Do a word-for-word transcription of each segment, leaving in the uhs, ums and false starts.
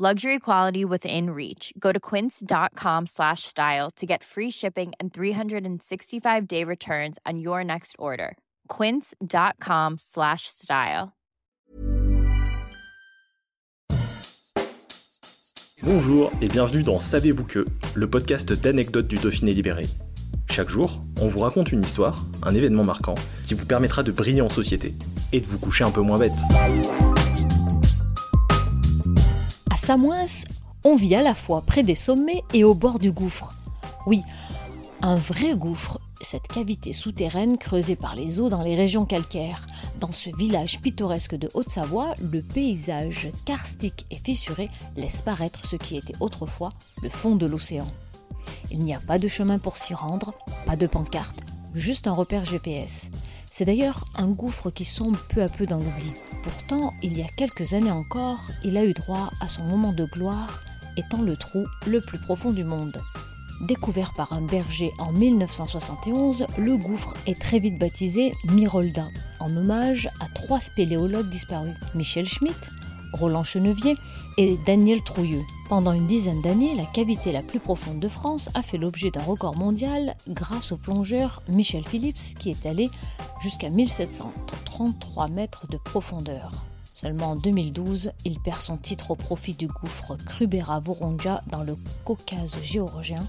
Luxury quality within reach. Go to quince.com slash style to get free shipping and three sixty-five day returns on your next order. Quince.com slash style. Bonjour et bienvenue dans Savez-vous que ? Le podcast d'anecdotes du Dauphiné libéré. Chaque jour, on vous raconte une histoire, un événement marquant, qui vous permettra de briller en société et de vous coucher un peu moins bête. À Samoëns, on vit à la fois près des sommets et au bord du gouffre. Oui, un vrai gouffre, cette cavité souterraine creusée par les eaux dans les régions calcaires. Dans ce village pittoresque de Haute-Savoie, le paysage karstique et fissuré laisse paraître ce qui était autrefois le fond de l'océan. Il n'y a pas de chemin pour s'y rendre, pas de pancarte, juste un repère G P S. C'est d'ailleurs un gouffre qui sombre peu à peu dans l'oubli. Pourtant, il y a quelques années encore, il a eu droit à son moment de gloire, étant le trou le plus profond du monde. Découvert par un berger en dix-neuf cent soixante et onze, le gouffre est très vite baptisé Mirolda, en hommage à trois spéléologues disparus, Michel Schmitt, Roland Chenevier et Daniel Trouilleux. Pendant une dizaine d'années, la cavité la plus profonde de France a fait l'objet d'un record mondial grâce au plongeur Michel Phillips qui est allé jusqu'à mille sept cent trente-trois mètres de profondeur. Seulement en deux mille douze, il perd son titre au profit du gouffre Krubera-Voronja dans le Caucase géorgien,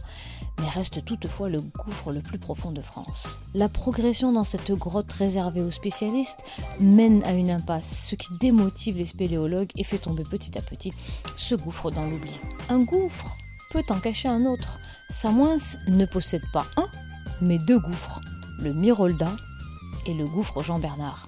mais reste toutefois le gouffre le plus profond de France. La progression dans cette grotte réservée aux spécialistes mène à une impasse, ce qui démotive les spéléologues et fait tomber petit à petit ce gouffre dans l'oubli. Un gouffre peut en cacher un autre. Samoëns ne possède pas un, mais deux gouffres, le Mirolda et le gouffre Jean-Bernard.